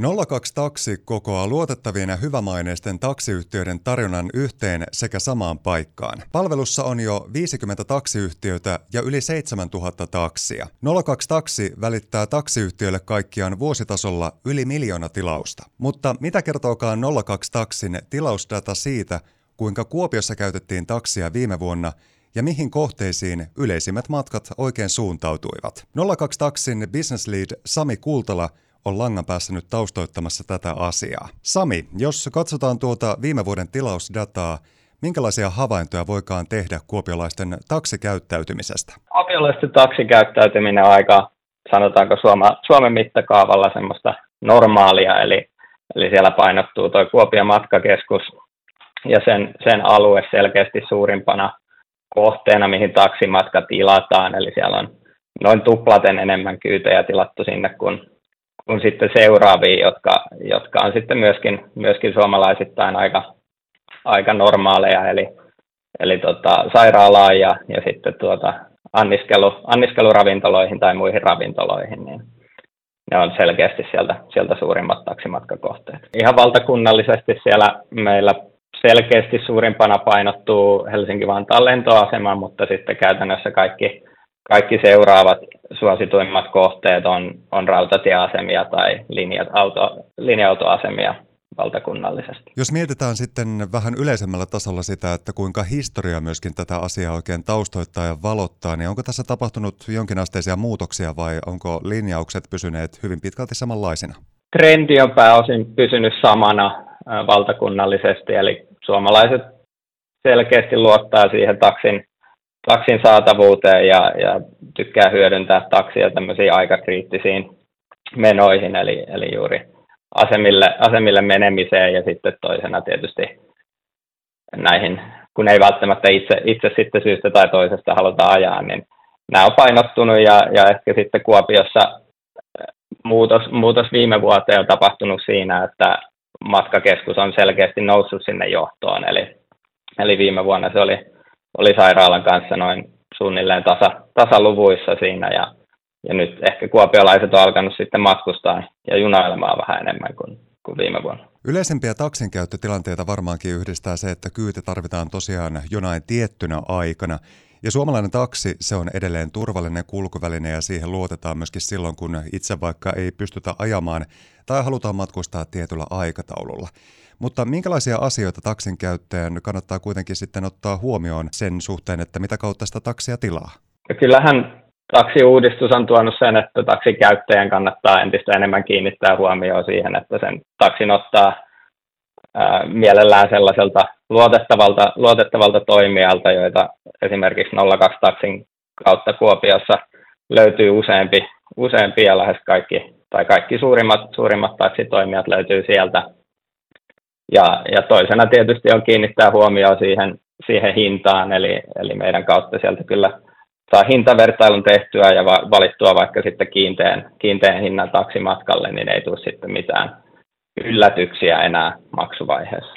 02 taksi kokoaa luotettavien ja hyvämaineisten taksiyhtiöiden tarjonnan yhteen sekä samaan paikkaan. Palvelussa on jo 50 taksiyhtiötä ja yli 7000 taksia. 02 taksi välittää taksiyhtiöille kaikkiaan vuositasolla yli 1 miljoona tilausta. Mutta mitä kertookaan 02 taksin tilausdata siitä, kuinka Kuopiossa käytettiin taksia viime vuonna ja mihin kohteisiin yleisimmät matkat oikein suuntautuivat? 02 taksin business lead Sami Kultala on langan päässä nyt taustoittamassa tätä asiaa. Sami, jos katsotaan tuota viime vuoden tilausdataa, minkälaisia havaintoja voikaan tehdä kuopiolaisten taksikäyttäytymisestä? Kuopiolaisten taksikäyttäytyminen on aika, sanotaanko Suomen mittakaavalla semmoista normaalia, eli siellä painottuu tuo Kuopion matkakeskus ja sen alue selkeästi suurimpana kohteena, mihin taksimatka tilataan, eli siellä on noin tuplaten enemmän kyytejä tilattu sinne kuin sitten seuraavia, jotka on sitten myöskin suomalaisittain aika normaaleja, eli sairaalaan ja sitten anniskeluravintoloihin tai muihin ravintoloihin, niin ne on selkeästi sieltä suurimmat taksimatkakohteet. Ihan valtakunnallisesti siellä meillä selkeästi suurimpana painottuu Helsinki-Vantaan lentoasema, mutta sitten käytännössä kaikki seuraavat suosituimmat kohteet on rautatieasemia tai linja-autoasemia valtakunnallisesti. Jos mietitään sitten vähän yleisemmällä tasolla sitä, että kuinka historia myöskin tätä asiaa oikein taustoittaa ja valottaa, niin onko tässä tapahtunut jonkinasteisia muutoksia vai onko linjaukset pysyneet hyvin pitkälti samanlaisina? Trendi on pääosin pysynyt samana valtakunnallisesti, eli suomalaiset selkeästi luottaa siihen taksin saatavuuteen ja tykkää hyödyntää taksia tämmöisiin aikakriittisiin menoihin, eli juuri asemille menemiseen ja sitten toisena tietysti näihin, kun ei välttämättä itse sitten syystä tai toisesta haluta ajaa, niin nämä on painottunut ja ehkä sitten Kuopiossa muutos viime vuoteen on tapahtunut siinä, että matkakeskus on selkeästi noussut sinne johtoon, eli viime vuonna se oli sairaalan kanssa noin suunnilleen tasaluvuissa siinä ja nyt ehkä kuopiolaiset on alkanut sitten matkustaa ja junailemaan vähän enemmän kuin viime vuonna. Yleisempiä taksinkäyttötilanteita varmaankin yhdistää se, että kyyti tarvitaan tosiaan jonain tiettynä aikana. Ja suomalainen taksi, se on edelleen turvallinen kulkuväline ja siihen luotetaan myöskin silloin, kun itse vaikka ei pystytä ajamaan tai halutaan matkustaa tietyllä aikataululla. Mutta minkälaisia asioita taksin käyttäjän kannattaa kuitenkin sitten ottaa huomioon sen suhteen, että mitä kautta sitä taksia tilaa? Ja kyllähän taksiuudistus on tuonut sen, että taksikäyttäjän kannattaa entistä enemmän kiinnittää huomioon siihen, että sen taksin ottaa mielellään sellaiselta luotettavalta toimijalta, joita esimerkiksi 02 taksin kautta Kuopiossa löytyy useampi ja lähes kaikki suurimmat taksitoimijat löytyy sieltä. Ja toisena tietysti on kiinnittää huomioon siihen hintaan, eli meidän kautta sieltä kyllä saa hintavertailun tehtyä ja valittua vaikka sitten kiinteän hinnan taksimatkalle, niin ei tule sitten mitään yllätyksiä enää maksuvaiheessa.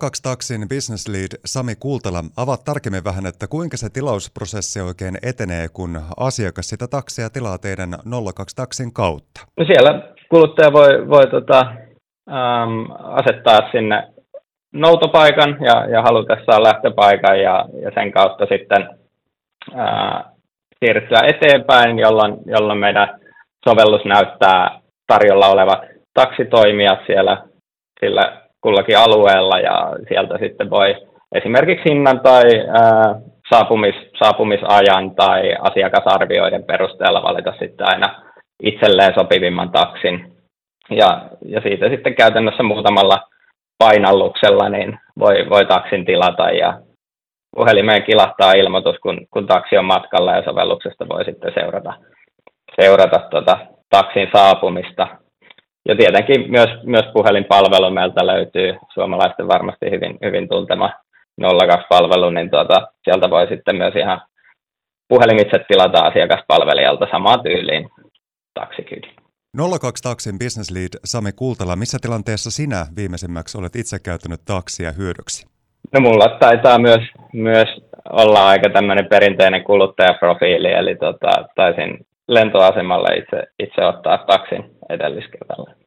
02 taksin business lead Sami Kultala, avaa tarkemmin vähän, että kuinka se tilausprosessi oikein etenee, kun asiakas sitä taksia tilaa teidän 02 taksin kautta? No siellä kuluttaja voi asettaa sinne noutopaikan ja halutessaan lähtöpaikan ja sen kautta sitten siirtyä eteenpäin, jolloin meidän sovellus näyttää tarjolla olevat taksitoimijat siellä sillä kullakin alueella ja sieltä sitten voi esimerkiksi hinnan tai saapumisajan tai asiakasarvioiden perusteella valita sitten aina itselleen sopivimman taksin. Ja siitä sitten käytännössä muutamalla painalluksella niin voi taksin tilata ja puhelimeen kilahtaa ilmoitus, kun taksi on matkalla ja sovelluksesta voi sitten seurata taksin saapumista. Ja tietenkin myös puhelinpalvelu meiltä löytyy, suomalaisten varmasti hyvin tuntema 02-palvelu, niin sieltä voi sitten myös ihan puhelimitse tilata asiakaspalvelijalta samaan tyyliin taksikyydin. 02 taksin business lead Sami Kultala, missä tilanteessa sinä viimeisimmäksi olet itse käyttänyt taksia hyödyksi? No mulla taitaa myös olla aika tämmöinen perinteinen kuluttajaprofiili, eli taisin lentoasemalle itse ottaa taksin edelliskerralla.